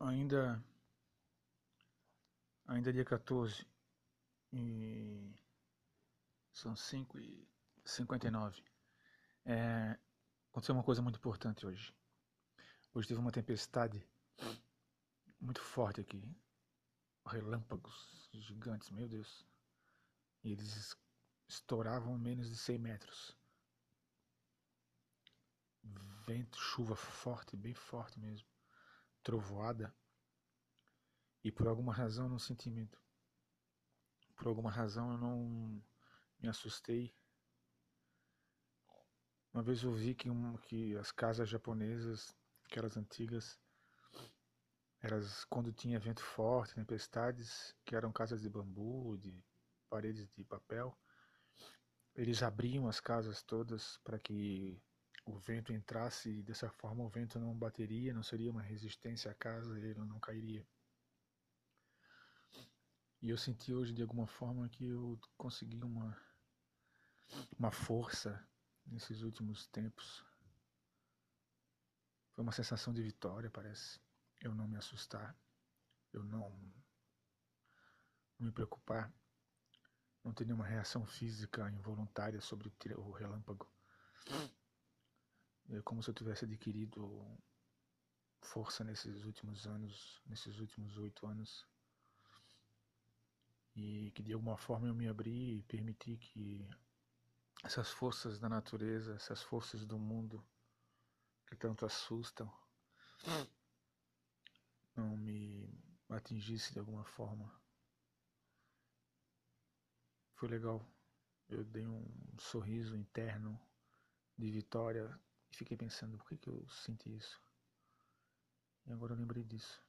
Ainda dia 14, e são 5h59. Aconteceu uma coisa muito importante hoje. Hoje teve uma tempestade muito forte aqui. Relâmpagos gigantes, meu Deus. E eles estouravam menos de 100 metros. Vento, chuva forte, bem forte mesmo. Trovoada. E por alguma razão não senti medo. Por alguma razão eu não me assustei. Uma vez eu vi que as casas japonesas, aquelas antigas, elas, quando tinha vento forte, tempestades, que eram casas de bambu, de paredes de papel, eles abriam as casas todas para que o vento entrasse, e dessa forma o vento não bateria, não seria uma resistência à casa, ele não cairia. E eu senti hoje de alguma forma que eu consegui uma força nesses últimos tempos. Foi uma sensação de vitória, parece. Eu não me assustar, eu não me preocupar, não ter nenhuma reação física involuntária sobre o relâmpago. É como se eu tivesse adquirido força nesses últimos anos, nesses últimos 8 anos. E que de alguma forma eu me abri e permiti que essas forças da natureza, essas forças do mundo que tanto assustam, não me atingisse de alguma forma. Foi legal. Eu dei um sorriso interno de vitória e fiquei pensando, por que eu senti isso? E agora eu lembrei disso.